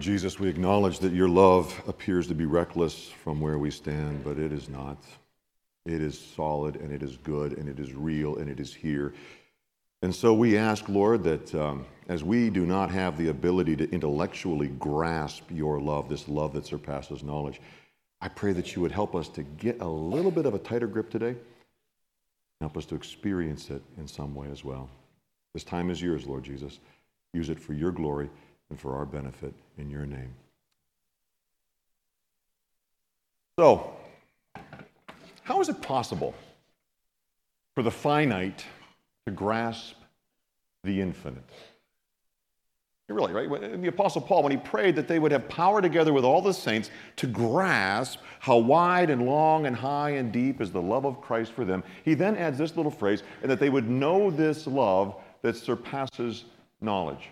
Lord Jesus, we acknowledge that your love appears to be reckless from where we stand, but it is not. It is solid, and it is good, and it is real, and it is here. And so we ask, Lord, that as we do not have the ability to intellectually grasp your love, this love that surpasses knowledge, I pray that you would help us to get a little bit of a tighter grip today. Help us to experience it in some way as well. This time is yours, Lord Jesus. Use it for your glory and for our benefit in your name. So, how is it possible for the finite to grasp the infinite? Really, right? The Apostle Paul, when he prayed that they would have power together with all the saints to grasp how wide and long and high and deep is the love of Christ for them, he then adds this little phrase, and that they would know this love that surpasses knowledge.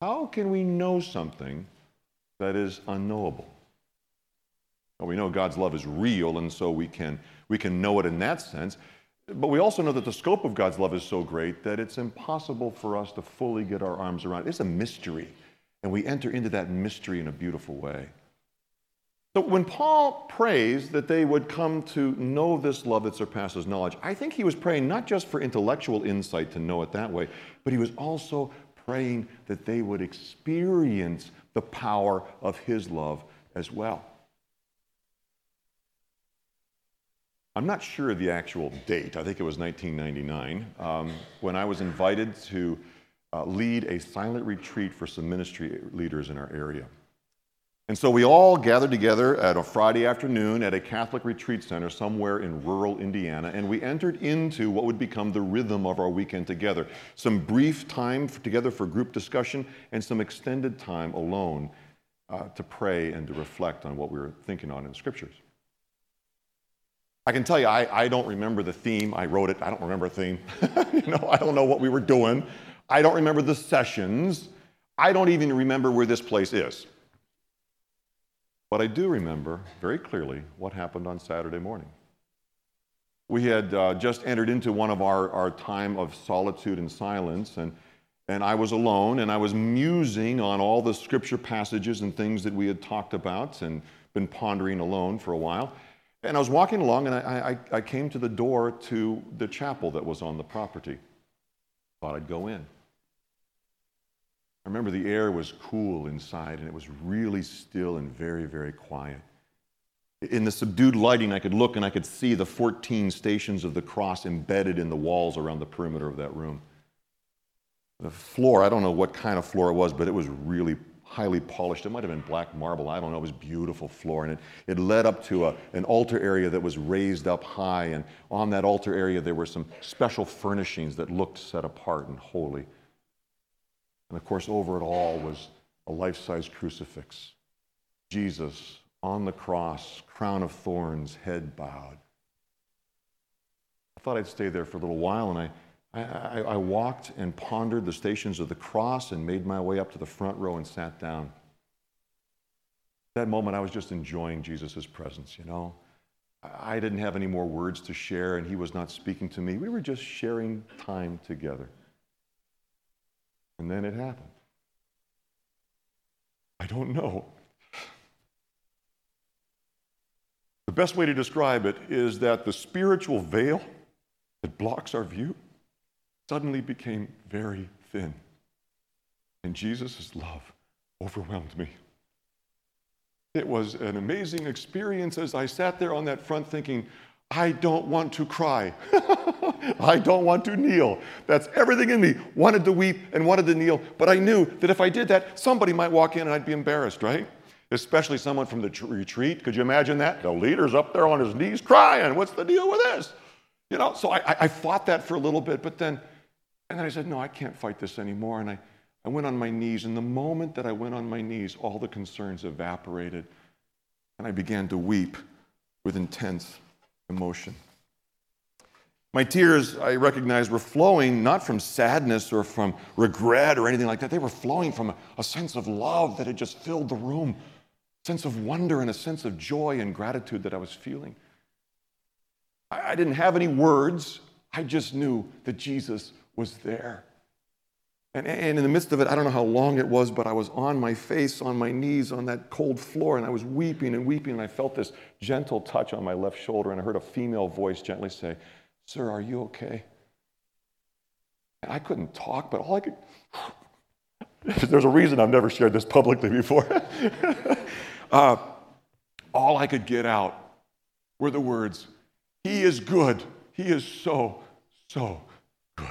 How can we know something that is unknowable? Well, we know God's love is real, and so we can know it in that sense. But we also know that the scope of God's love is so great that it's impossible for us to fully get our arms around it. It's a mystery, and we enter into that mystery in a beautiful way. So when Paul prays that they would come to know this love that surpasses knowledge, I think he was praying not just for intellectual insight to know it that way, but he was also praying that they would experience the power of his love as well. I'm not sure of the actual date. I think it was 1999 when I was invited to lead a silent retreat for some ministry leaders in our area. And so we all gathered together at a Friday afternoon at a Catholic retreat center somewhere in rural Indiana, and we entered into what would become the rhythm of our weekend together. Some brief time together for group discussion and some extended time alone to pray and to reflect on what we were thinking on in the Scriptures. I can tell you, I don't remember the theme. I wrote it. I don't remember a theme. I don't know what we were doing. I don't remember the sessions. I don't even remember where this place is. But I do remember very clearly what happened on Saturday morning. We had just entered into one of our time of solitude and silence, and I was alone, and I was musing on all the Scripture passages and things that we had talked about and been pondering alone for a while. And I was walking along, and I came to the door to the chapel that was on the property. Thought I'd go in. I remember the air was cool inside, and it was really still and very, very quiet. In the subdued lighting, I could look, and I could see the 14 stations of the cross embedded in the walls around the perimeter of that room. The floor, I don't know what kind of floor it was, but it was really highly polished. It might have been black marble. I don't know. It was a beautiful floor. And it led up to an altar area that was raised up high. And on that altar area, there were some special furnishings that looked set apart and holy. And of course, over it all was a life-size crucifix. Jesus on the cross, crown of thorns, head bowed. I thought I'd stay there for a little while, and I walked and pondered the stations of the cross and made my way up to the front row and sat down. At that moment, I was just enjoying Jesus' presence, I didn't have any more words to share, and he was not speaking to me. We were just sharing time together. And then it happened. I don't know. The best way to describe it is that the spiritual veil that blocks our view suddenly became very thin, and Jesus' love overwhelmed me. It was an amazing experience as I sat there on that front thinking, I don't want to cry. I don't want to kneel. That's everything in me. Wanted to weep and wanted to kneel, but I knew that if I did that, somebody might walk in and I'd be embarrassed, right? Especially someone from the retreat. Could you imagine that? The leader's up there on his knees crying. What's the deal with this? So I fought that for a little bit, but then I said, no, I can't fight this anymore. And I went on my knees. And the moment that I went on my knees, all the concerns evaporated. And I began to weep with intense emotion. My tears, I recognized, were flowing not from sadness or from regret or anything like that. They were flowing from a sense of love that had just filled the room, a sense of wonder and a sense of joy and gratitude that I was feeling. I didn't have any words. I just knew that Jesus was there. And in the midst of it, I don't know how long it was, but I was on my face, on my knees, on that cold floor, and I was weeping and weeping, and I felt this gentle touch on my left shoulder, and I heard a female voice gently say, "Sir, are you okay?" And I couldn't talk, but all I could... There's a reason I've never shared this publicly before. All I could get out were the words, "He is good. He is so, so good."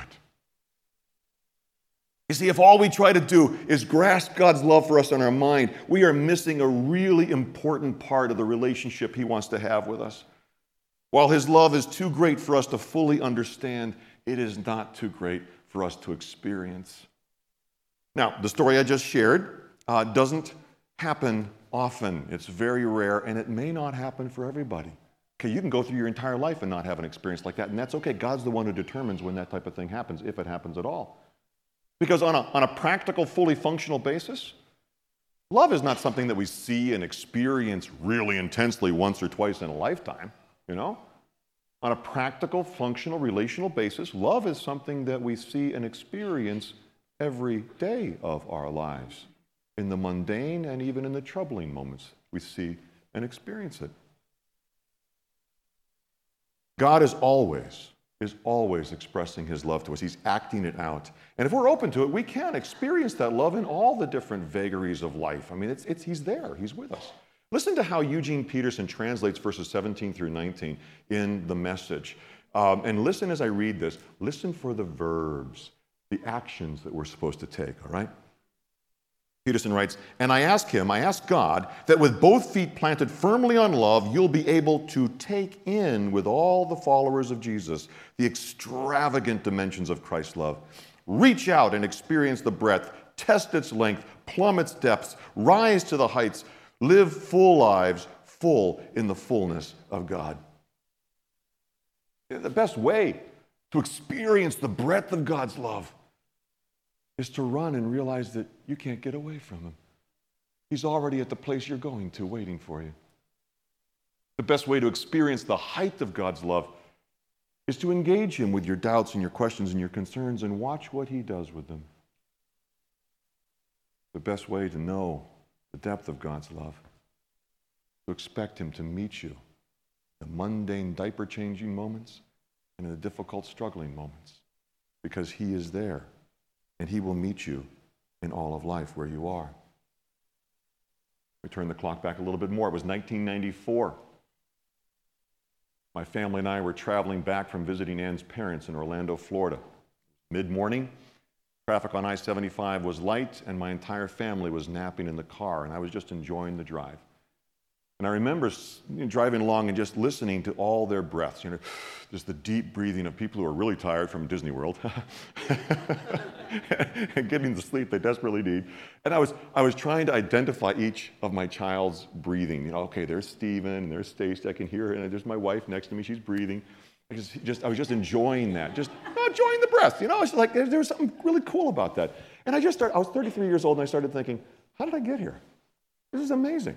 You see, if all we try to do is grasp God's love for us in our mind, we are missing a really important part of the relationship He wants to have with us. While His love is too great for us to fully understand, it is not too great for us to experience. Now, the story I just shared doesn't happen often. It's very rare, and it may not happen for everybody. Okay, you can go through your entire life and not have an experience like that, and that's okay. God's the one who determines when that type of thing happens, if it happens at all. Because on a practical, fully functional basis, love is not something that we see and experience really intensely once or twice in a lifetime, you know? On a practical, functional, relational basis, love is something that we see and experience every day of our lives. In the mundane and even in the troubling moments, we see and experience it. God is always expressing His love to us. He's acting it out. And if we're open to it, we can experience that love in all the different vagaries of life. I mean, it's He's there. He's with us. Listen to how Eugene Peterson translates verses 17 through 19 in The Message. And listen as I read this. Listen for the verbs, the actions that we're supposed to take, all right? Peterson writes, "And I ask God, that with both feet planted firmly on love, you'll be able to take in with all the followers of Jesus the extravagant dimensions of Christ's love. Reach out and experience the breadth, test its length, plumb its depths, rise to the heights, live full lives, full in the fullness of God." The best way to experience the breadth of God's love is to run and realize that you can't get away from Him. He's already at the place you're going to, waiting for you. The best way to experience the height of God's love is to engage Him with your doubts and your questions and your concerns and watch what He does with them. The best way to know the depth of God's love is to expect Him to meet you in the mundane, diaper-changing moments, and in the difficult, struggling moments, because He is there, and He will meet you in all of life where you are. We turn the clock back a little bit more. It was 1994. My family and I were traveling back from visiting Ann's parents in Orlando, Florida. Mid-morning, traffic on I-75 was light, and my entire family was napping in the car, and I was just enjoying the drive. And I remember driving along and just listening to all their breaths, you know, just the deep breathing of people who are really tired from Disney World and getting the sleep they desperately need. And I was trying to identify each of my child's breathing. You know, okay, there's Stephen, there's Stacey, I can hear her, and there's my wife next to me, she's breathing. I was just enjoying that, just enjoying the breath. You know, it's like there was something really cool about that. And I was 33 years old, and I started thinking, how did I get here? This is amazing.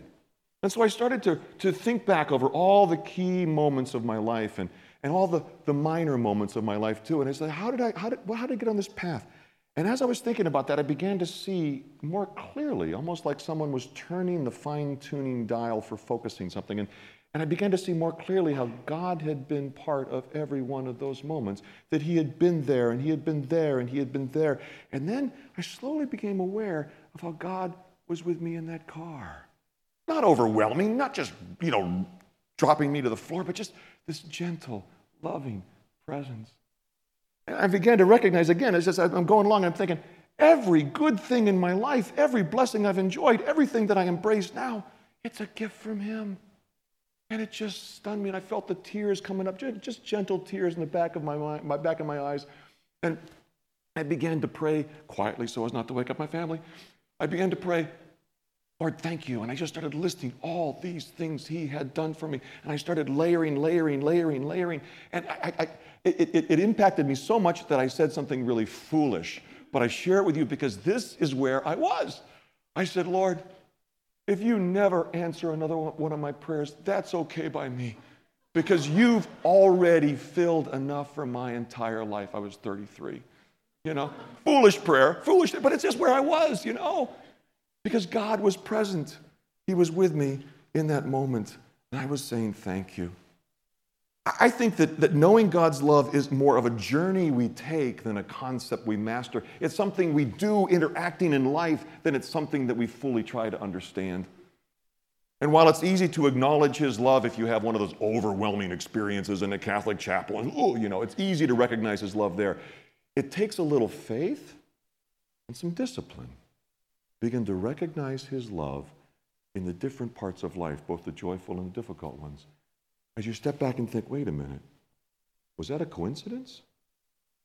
And so I started to think back over all the key moments of my life and all the minor moments of my life too. And I said, how did I get on this path? And as I was thinking about that, I began to see more clearly, almost like someone was turning the fine-tuning dial for focusing something. And I began to see more clearly how God had been part of every one of those moments, that He had been there, and He had been there, and He had been there. And then I slowly became aware of how God was with me in that car. Not overwhelming, not just, you know, dropping me to the floor, but just this gentle, loving presence. And I began to recognize again, as I'm going along, and I'm thinking, every good thing in my life, every blessing I've enjoyed, everything that I embrace now, it's a gift from Him. And it just stunned me, and I felt the tears coming up, just gentle tears in the back of my eyes. And I began to pray quietly so as not to wake up my family. I began to pray, "Lord, thank you." And I just started listing all these things He had done for me. And I started layering. And it impacted me so much that I said something really foolish. But I share it with you because this is where I was. I said, "Lord, if you never answer another one of my prayers, that's okay by me. Because you've already filled enough for my entire life." I was 33. you know. Foolish prayer, foolish, but it's just where I was, you know. Because God was present. He was with me in that moment. And I was saying, thank you. I think that knowing God's love is more of a journey we take than a concept we master. It's something we do interacting in life than it's something that we fully try to understand. And while it's easy to acknowledge his love if you have one of those overwhelming experiences in a Catholic chapel, and ooh, you know, it's easy to recognize his love there, it takes a little faith and some discipline. Begin to recognize his love in the different parts of life, both the joyful and the difficult ones. As you step back and think, wait a minute, was that a coincidence?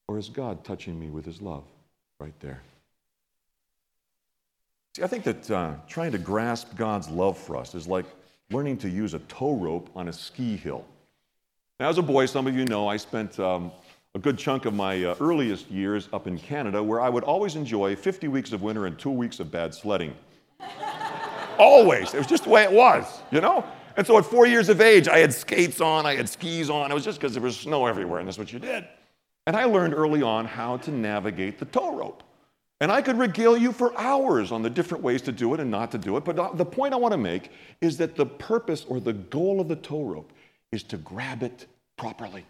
Or is God touching me with his love right there? See, I think that trying to grasp God's love for us is like learning to use a tow rope on a ski hill. Now, as a boy, some of you know, I spent a good chunk of my earliest years up in Canada where I would always enjoy 50 weeks of winter and 2 weeks of bad sledding. Always. It was just the way it was, you know? And so at 4 years of age, I had skates on, I had skis on. It was just because there was snow everywhere, and that's what you did. And I learned early on how to navigate the tow rope. And I could regale you for hours on the different ways to do it and not to do it. But the point I want to make is that the purpose or the goal of the tow rope is to grab it properly.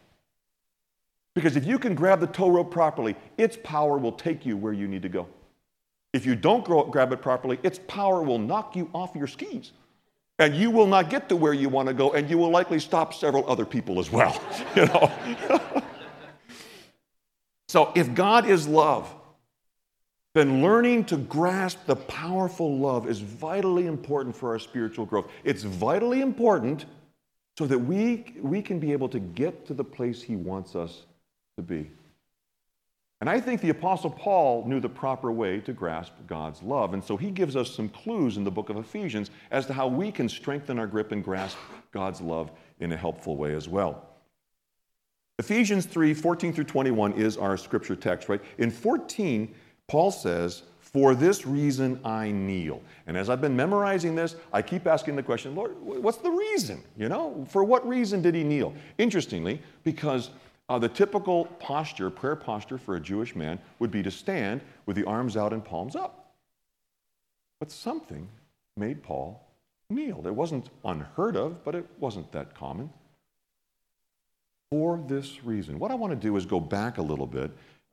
Because if you can grab the tow rope properly, its power will take you where you need to go. If you don't grab it properly, its power will knock you off your skis. And you will not get to where you want to go, and you will likely stop several other people as well. You know. So if God is love, then learning to grasp the powerful love is vitally important for our spiritual growth. It's vitally important so that we can be able to get to the place he wants us to be. And I think the Apostle Paul knew the proper way to grasp God's love. And so he gives us some clues in the book of Ephesians as to how we can strengthen our grip and grasp God's love in a helpful way as well. Ephesians 3, 14 through 21 is our scripture text, right? In 14, Paul says, "For this reason I kneel." And as I've been memorizing this, I keep asking the question, Lord, what's the reason? You know, for what reason did he kneel? Interestingly, because the typical posture, prayer posture for a Jewish man would be to stand with the arms out and palms up. But something made Paul kneel. It wasn't unheard of, but it wasn't that common. For this reason. What I want to do is go back a little bit.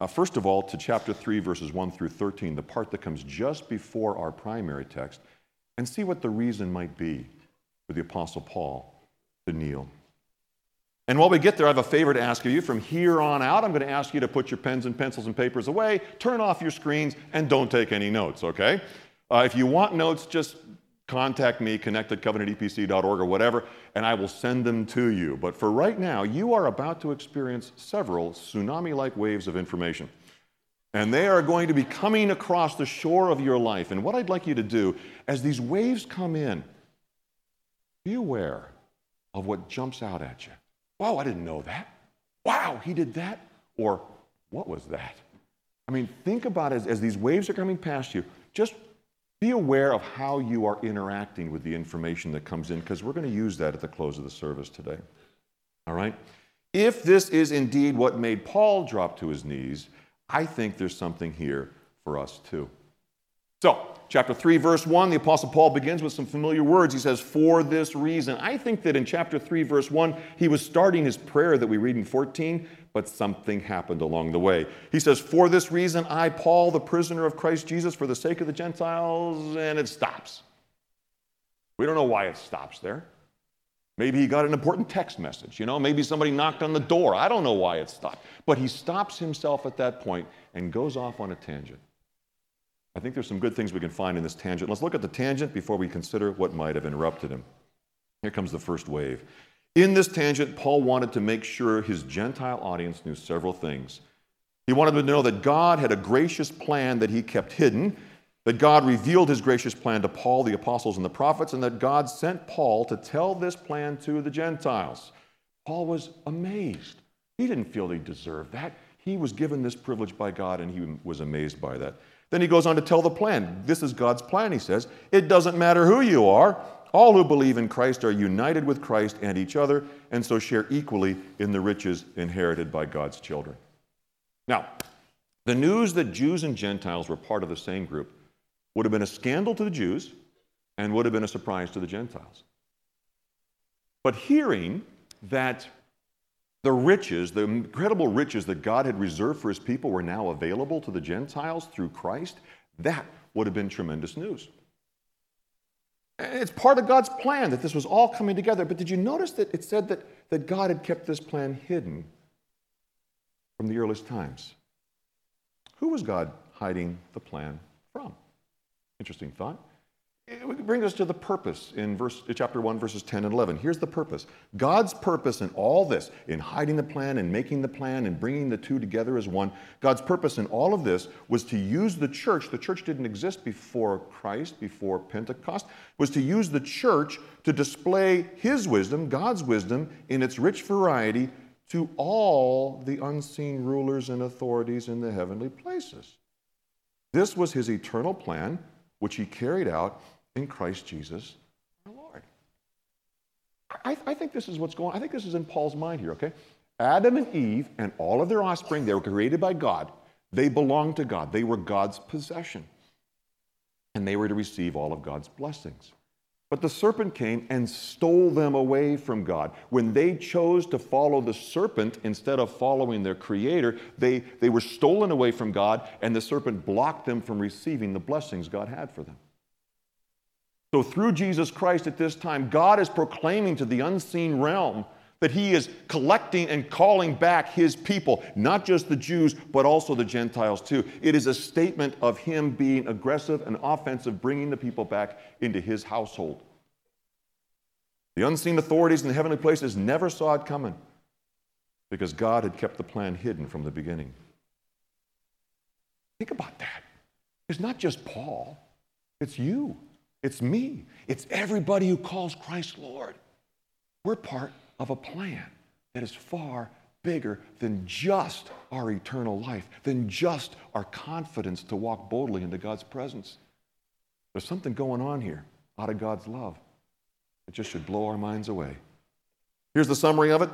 First of all, to chapter 3, verses 1 through 13, the part that comes just before our primary text, and see what the reason might be for the Apostle Paul to kneel. And while we get there, I have a favor to ask of you. From here on out, I'm going to ask you to put your pens and pencils and papers away, turn off your screens, and don't take any notes, okay? If you want notes, just contact me, connect at covenantepc.org or whatever, and I will send them to you. But for right now, you are about to experience several tsunami-like waves of information. And they are going to be coming across the shore of your life. And what I'd like you to do, as these waves come in, be aware of what jumps out at you. Wow, I didn't know that. Wow, he did that. Or what was that? I mean, think about it as these waves are coming past you. Just be aware of how you are interacting with the information that comes in, because we're going to use that at the close of the service today. All right? If this is indeed what made Paul drop to his knees, I think there's something here for us too. So, chapter 3, verse 1, the Apostle Paul begins with some familiar words. He says, "For this reason." I think that in chapter 3, verse 1, he was starting his prayer that we read in 14, but something happened along the way. He says, "For this reason, I, Paul, the prisoner of Christ Jesus, for the sake of the Gentiles," and it stops. We don't know why it stops there. Maybe he got an important text message, you know? Maybe somebody knocked on the door. I don't know why it stopped. But he stops himself at that point and goes off on a tangent. I think there's some good things we can find in this tangent. Let's look at the tangent before we consider what might have interrupted him. Here comes the first wave. In this tangent, Paul wanted to make sure his Gentile audience knew several things. He wanted them to know that God had a gracious plan that he kept hidden, that God revealed his gracious plan to Paul, the apostles, and the prophets, and that God sent Paul to tell this plan to the Gentiles. Paul was amazed. He didn't feel he deserved that. He was given this privilege by God, and he was amazed by that. Then he goes on to tell the plan. This is God's plan, he says. It doesn't matter who you are. All who believe in Christ are united with Christ and each other, and so share equally in the riches inherited by God's children. Now, The news that Jews and Gentiles were part of the same group would have been a scandal to the Jews and would have been a surprise to the Gentiles. But hearing that the riches, the incredible riches that God had reserved for his people were now available to the Gentiles through Christ, that would have been tremendous news. And it's part of God's plan that this was all coming together. But did you notice that it said that God had kept this plan hidden from the earliest times? Who was God hiding the plan from? Interesting thought. It would bring us to the purpose in chapter 1, verses 10 and 11. Here's the purpose. God's purpose in all this, in hiding the plan and making the plan and bringing the two together as one, God's purpose in all of this was to use the church. The church didn't exist before Christ, before Pentecost. Was to use the church to display his wisdom, God's wisdom, in its rich variety to all the unseen rulers and authorities in the heavenly places. This was his eternal plan, which he carried out in Christ Jesus, our Lord. I think this is what's going on. I think this is in Paul's mind here, okay? Adam and Eve and all of their offspring, they were created by God. They belonged to God. They were God's possession. And they were to receive all of God's blessings. But the serpent came and stole them away from God. When they chose to follow the serpent instead of following their creator, they were stolen away from God, and the serpent blocked them from receiving the blessings God had for them. So through Jesus Christ at this time, God is proclaiming to the unseen realm that he is collecting and calling back his people, not just the Jews, but also the Gentiles too. It is a statement of him being aggressive and offensive, bringing the people back into his household. The unseen authorities in the heavenly places never saw it coming because God had kept the plan hidden from the beginning. Think about that. It's not just Paul. It's you. It's me. It's everybody who calls Christ Lord. We're part of a plan that is far bigger than just our eternal life, than just our confidence to walk boldly into God's presence. There's something going on here out of God's love. It just should blow our minds away. Here's the summary of it.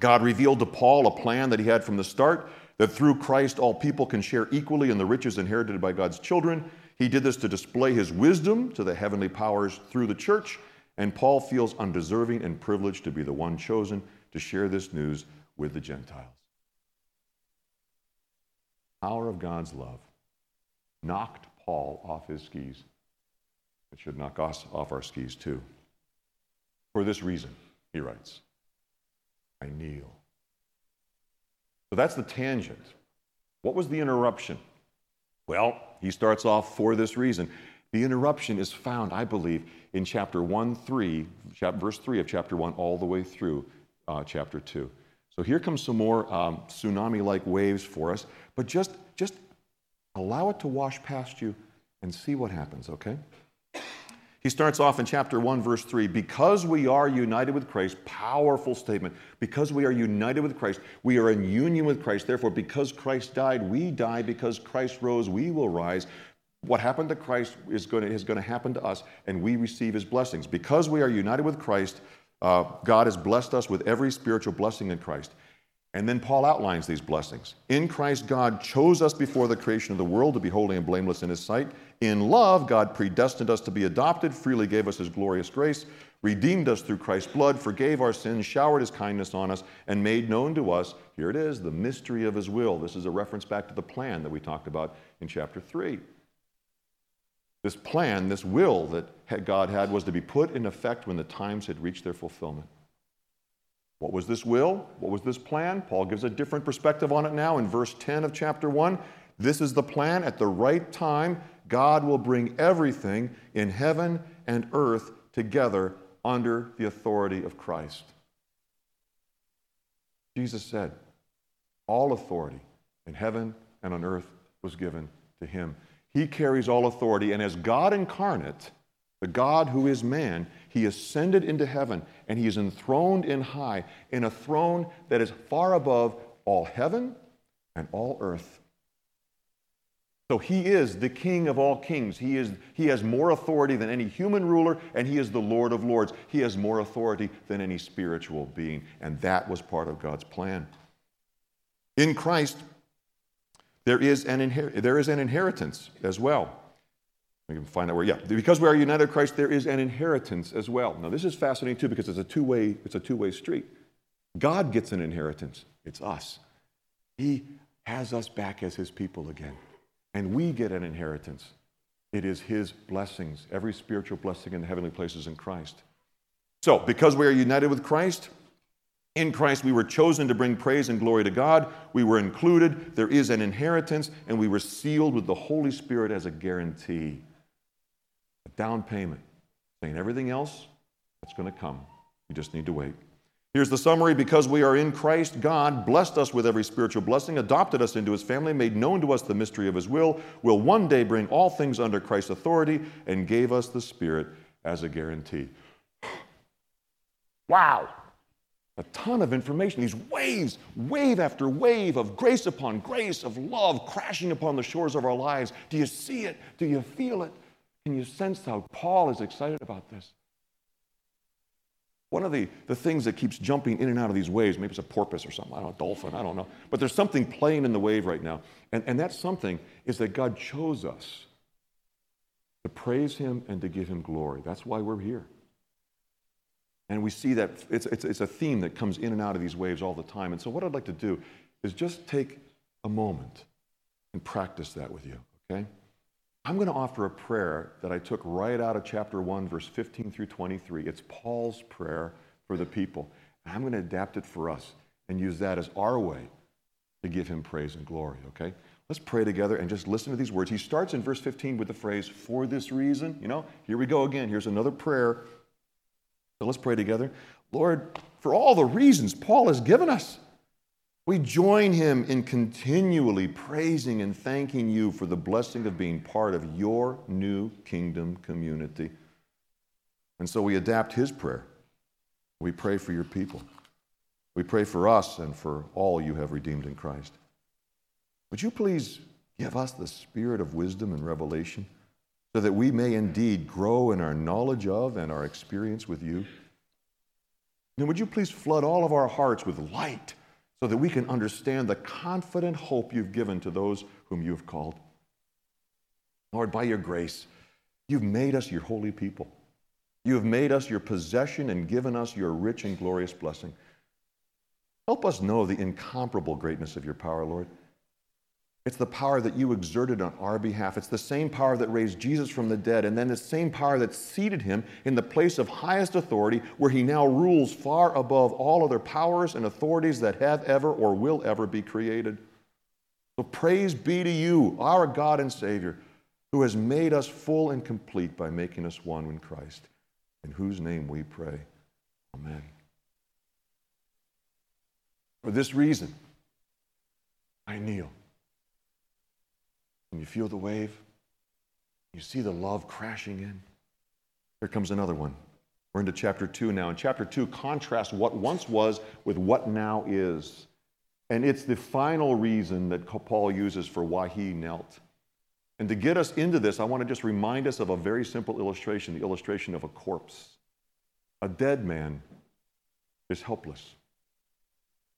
God revealed to Paul a plan that he had from the start, that through Christ all people can share equally in the riches inherited by God's children. He did this to display his wisdom to the heavenly powers through the church. And Paul feels undeserving and privileged to be the one chosen to share this news with the Gentiles. The power of God's love knocked Paul off his skis. It should knock us off our skis too. For this reason, he writes, I kneel. So that's the tangent. What was the interruption? Well, he starts off for this reason. The interruption is found, I believe, in verse 3 of chapter 1, all the way through chapter 2. So here comes some more tsunami-like waves for us, but just allow it to wash past you and see what happens, okay? He starts off in chapter 1, verse 3, because we are united with Christ, powerful statement, because we are united with Christ, we are in union with Christ, therefore because Christ died, we die, because Christ rose, we will rise. What happened to Christ is going to happen to us, and we receive his blessings. Because we are united with Christ, God has blessed us with every spiritual blessing in Christ. And then Paul outlines these blessings. In Christ, God chose us before the creation of the world to be holy and blameless in his sight. In love, God predestined us to be adopted, freely gave us his glorious grace, redeemed us through Christ's blood, forgave our sins, showered his kindness on us, and made known to us, here it is, the mystery of his will. This is a reference back to the plan that we talked about in chapter 3. This plan, this will that God had was to be put in effect when the times had reached their fulfillment. What was this will? What was this plan? Paul gives a different perspective on it now in verse 10 of chapter 1. This is the plan. At the right time, God will bring everything in heaven and earth together under the authority of Christ. Jesus said, all authority in heaven and on earth was given to him. He carries all authority, and as God incarnate, the God who is man, he ascended into heaven, and he is enthroned in high, in a throne that is far above all heaven and all earth. So he is the King of all kings. He has more authority than any human ruler, and he is the Lord of lords. He has more authority than any spiritual being, and that was part of God's plan. In Christ, There is an inheritance as well. We can find out where. Yeah, because we are united with Christ, there is an inheritance as well. Now, this is fascinating too, because it's a two-way street. God gets an inheritance. It's us. He has us back as His people again, and we get an inheritance. It is His blessings, every spiritual blessing in the heavenly places in Christ. So, because we are united with Christ, in Christ we were chosen to bring praise and glory to God. We were included. There is an inheritance, and we were sealed with the Holy Spirit as a guarantee, a down payment, saying everything else that's going to come. You just need to wait. Here's the summary. Because we are in Christ, God blessed us with every spiritual blessing, adopted us into His family, made known to us the mystery of His will one day bring all things under Christ's authority, and gave us the Spirit as a guarantee. Wow! A ton of information. These waves, wave after wave of grace upon grace, of love crashing upon the shores of our lives. Do you see it? Do you feel it? Can you sense how Paul is excited about this? One of the things that keeps jumping in and out of these waves, maybe it's a porpoise or something, I don't know, a dolphin, I don't know. But there's something playing in the wave right now. And that something is that God chose us to praise Him and to give Him glory. That's why we're here. And we see that it's a theme that comes in and out of these waves all the time. And so what I'd like to do is just take a moment and practice that with you, okay? I'm going to offer a prayer that I took right out of chapter 1, verse 15 through 23. It's Paul's prayer for the people. I'm going to adapt it for us and use that as our way to give Him praise and glory, okay? Let's pray together and just listen to these words. He starts in verse 15 with the phrase, for this reason. You know, here we go again. Here's another prayer. So let's pray together. Lord, for all the reasons Paul has given us, we join him in continually praising and thanking you for the blessing of being part of your new kingdom community. And so we adapt his prayer. We pray for your people. We pray for us and for all you have redeemed in Christ. Would you please give us the spirit of wisdom and revelation so that we may indeed grow in our knowledge of and our experience with you? And would you please flood all of our hearts with light, so that we can understand the confident hope you've given to those whom you've called. Lord, by your grace, you've made us your holy people. You have made us your possession and given us your rich and glorious blessing. Help us know the incomparable greatness of your power, Lord. It's the power that you exerted on our behalf. It's the same power that raised Jesus from the dead, and then the same power that seated him in the place of highest authority, where he now rules far above all other powers and authorities that have ever or will ever be created. So praise be to you, our God and Savior, who has made us full and complete by making us one in Christ, in whose name we pray. Amen. For this reason, I kneel. And you feel the wave, you see the love crashing in. Here comes another one. We're into chapter 2 now. And chapter 2 contrasts what once was with what now is. And it's the final reason that Paul uses for why he knelt. And to get us into this, I want to just remind us of a very simple illustration, the illustration of a corpse. A dead man is helpless.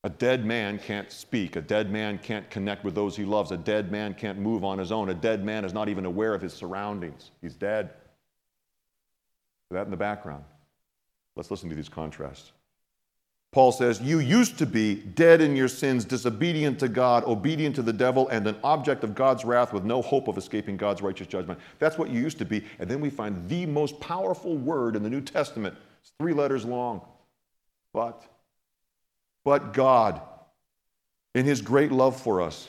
A dead man can't speak. A dead man can't connect with those he loves. A dead man can't move on his own. A dead man is not even aware of his surroundings. He's dead. That in the background. Let's listen to these contrasts. Paul says, you used to be dead in your sins, disobedient to God, obedient to the devil, and an object of God's wrath with no hope of escaping God's righteous judgment. That's what you used to be. And then we find the most powerful word in the New Testament. It's 3 letters long. But God, in His great love for us,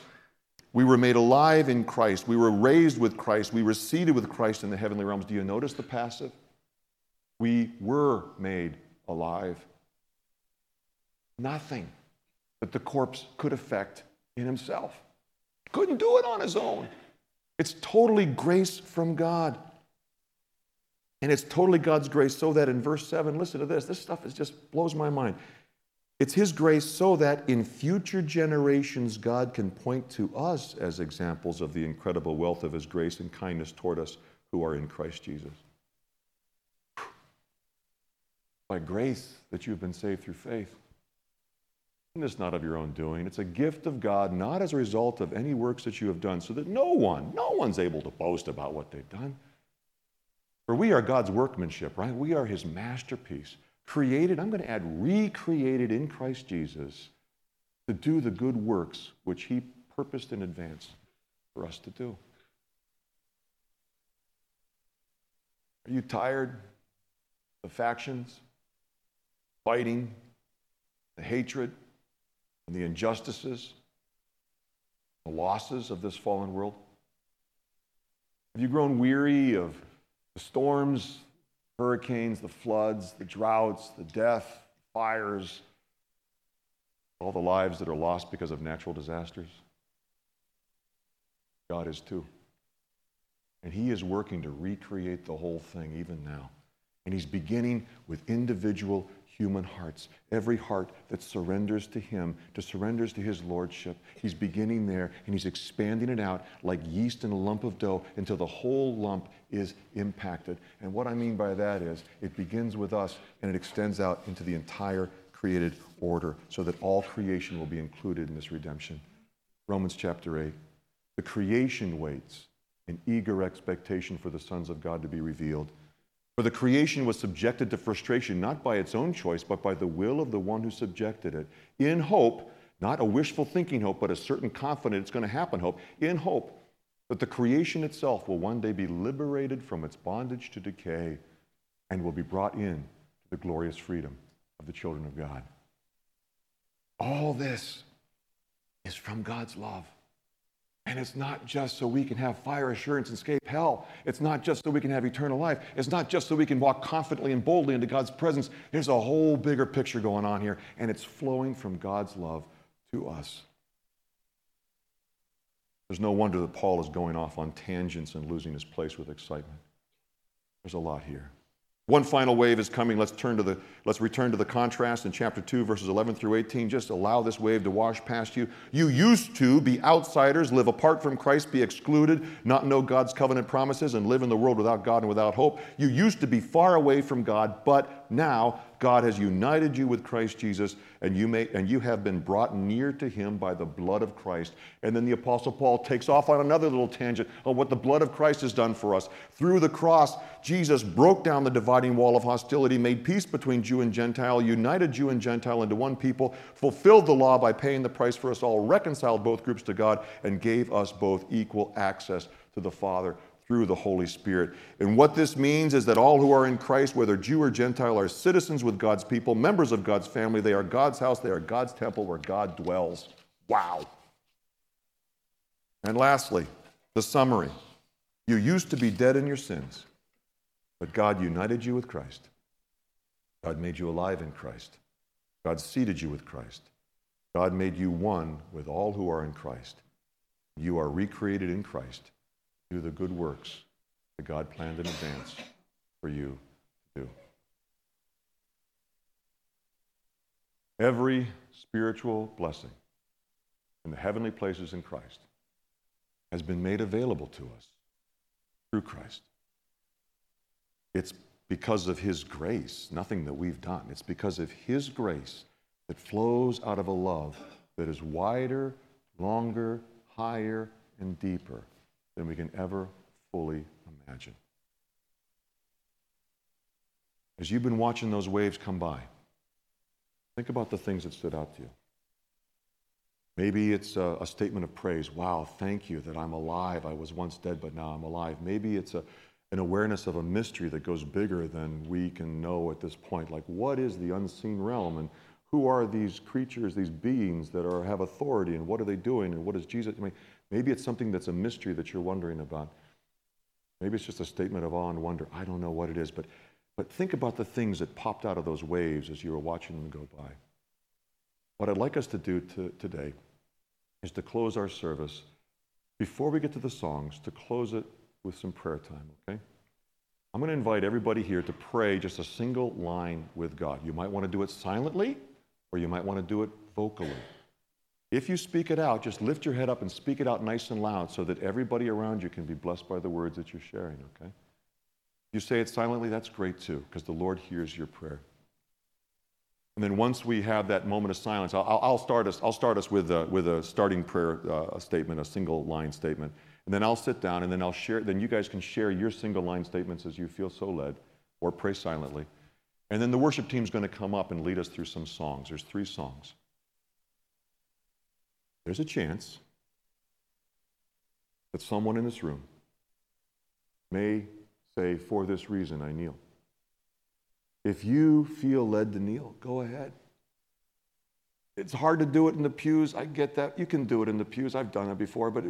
we were made alive in Christ. We were raised with Christ. We were seated with Christ in the heavenly realms. Do you notice the passive? We were made alive. Nothing that the corpse could affect in himself. Couldn't do it on his own. It's totally grace from God. And it's totally God's grace, so that in verse 7, listen to this. This stuff is just blows my mind. It's His grace so that in future generations God can point to us as examples of the incredible wealth of His grace and kindness toward us who are in Christ Jesus. By grace that you've been saved through faith. It's not of your own doing. It's a gift of God, not as a result of any works that you have done, so that no one's able to boast about what they've done. For we are God's workmanship, right? We are his masterpiece, created, I'm going to add recreated in Christ Jesus to do the good works which he purposed in advance for us to do. Are you tired of factions, fighting, the hatred, and the injustices, the losses of this fallen world? Have you grown weary of the storms, hurricanes, the floods, the droughts, the death, fires, all the lives that are lost because of natural disasters? God is too. And he is working to recreate the whole thing even now. And he's beginning with individual human hearts, every heart that surrenders to him, to surrenders to his lordship. He's beginning there, and he's expanding it out like yeast in a lump of dough until the whole lump is impacted. And what I mean by that is it begins with us, and it extends out into the entire created order so that all creation will be included in this redemption. Romans chapter 8, the creation waits in eager expectation for the sons of God to be revealed. For the creation was subjected to frustration, not by its own choice, but by the will of the one who subjected it. In hope, not a wishful thinking hope, but a certain confident it's going to happen hope. In hope that the creation itself will one day be liberated from its bondage to decay and will be brought in to the glorious freedom of the children of God. All this is from God's love. And it's not just so we can have fire assurance and escape hell. It's not just so we can have eternal life. It's not just so we can walk confidently and boldly into God's presence. There's a whole bigger picture going on here, and it's flowing from God's love to us. There's no wonder that Paul is going off on tangents and losing his place with excitement. There's a lot here. One final wave is coming. Let's return to the contrast in chapter 2, verses 11 through 18. Just allow this wave to wash past you. You used to be outsiders, live apart from Christ, be excluded, not know God's covenant promises, and live in the world without God and without hope. You used to be far away from God, but now God has united you with Christ Jesus, and you have been brought near to him by the blood of Christ. And then the Apostle Paul takes off on another little tangent on what the blood of Christ has done for us. Through the cross, Jesus broke down the dividing wall of hostility, made peace between Jew and Gentile, united Jew and Gentile into one people, fulfilled the law by paying the price for us all, reconciled both groups to God, and gave us both equal access to the Father through the Holy Spirit. And what this means is that all who are in Christ, whether Jew or Gentile, are citizens with God's people, members of God's family. They are God's house. They are God's temple where God dwells. Wow. And lastly, the summary. You used to be dead in your sins, but God united you with Christ. God made you alive in Christ. God seated you with Christ. God made you one with all who are in Christ. You are recreated in Christ. Do the good works that God planned in advance for you to do. Every spiritual blessing in the heavenly places in Christ has been made available to us through Christ. It's because of his grace, nothing that we've done. It's because of his grace that flows out of a love that is wider, longer, higher, and deeper than we can ever fully imagine. As you've been watching those waves come by, think about the things that stood out to you. Maybe it's a statement of praise. Wow, thank you that I'm alive. I was once dead, but now I'm alive. Maybe it's an awareness of a mystery that goes bigger than we can know at this point. Like, what is the unseen realm? And who are these creatures, these beings that have authority? And what are they doing? And what is Jesus? Maybe it's something that's a mystery that you're wondering about. Maybe it's just a statement of awe and wonder. I don't know what it is, but think about the things that popped out of those waves as you were watching them go by. What I'd like us to do today is to close our service, before we get to the songs, to close it with some prayer time, okay? I'm going to invite everybody here to pray just a single line with God. You might want to do it silently, or you might want to do it vocally. If you speak it out, just lift your head up and speak it out nice and loud so that everybody around you can be blessed by the words that you're sharing, okay? If you say it silently, that's great too, because the Lord hears your prayer. And then once we have that moment of silence, I'll start us with a starting prayer statement, a single line statement. And then I'll sit down and then I'll share, then you guys can share your single line statements as you feel so led, or pray silently. And then the worship team's going to come up and lead us through some songs. There's 3 songs. There's a chance that someone in this room may say, for this reason I kneel. If you feel led to kneel, go ahead. It's hard to do it in the pews. I get that. You can do it in the pews. I've done it before, but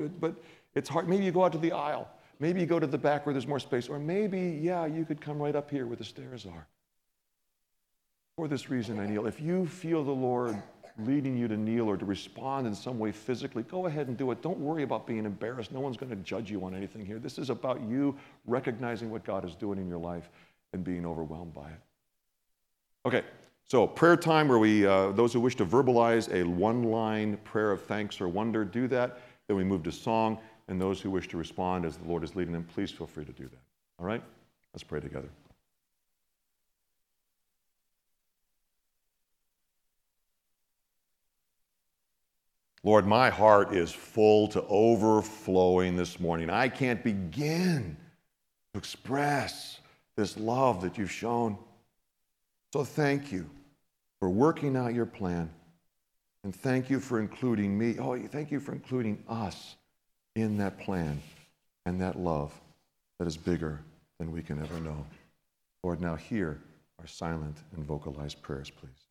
it's hard. Maybe you go out to the aisle. Maybe you go to the back where there's more space. Or maybe, you could come right up here where the stairs are. For this reason I kneel. If you feel the Lord leading you to kneel or to respond in some way physically, go ahead and do it. Don't worry about being embarrassed. No one's going to judge you on anything here. This is about you recognizing what God is doing in your life and being overwhelmed by it. Okay, so prayer time, where we, those who wish to verbalize a one-line prayer of thanks or wonder, do that. Then we move to song, and those who wish to respond as the Lord is leading them, please feel free to do that. All right? Let's pray together. Lord, my heart is full to overflowing this morning. I can't begin to express this love that you've shown. So thank you for working out your plan. And thank you for including me. Oh, thank you for including us in that plan and that love that is bigger than we can ever know. Lord, now hear our silent and vocalized prayers, please.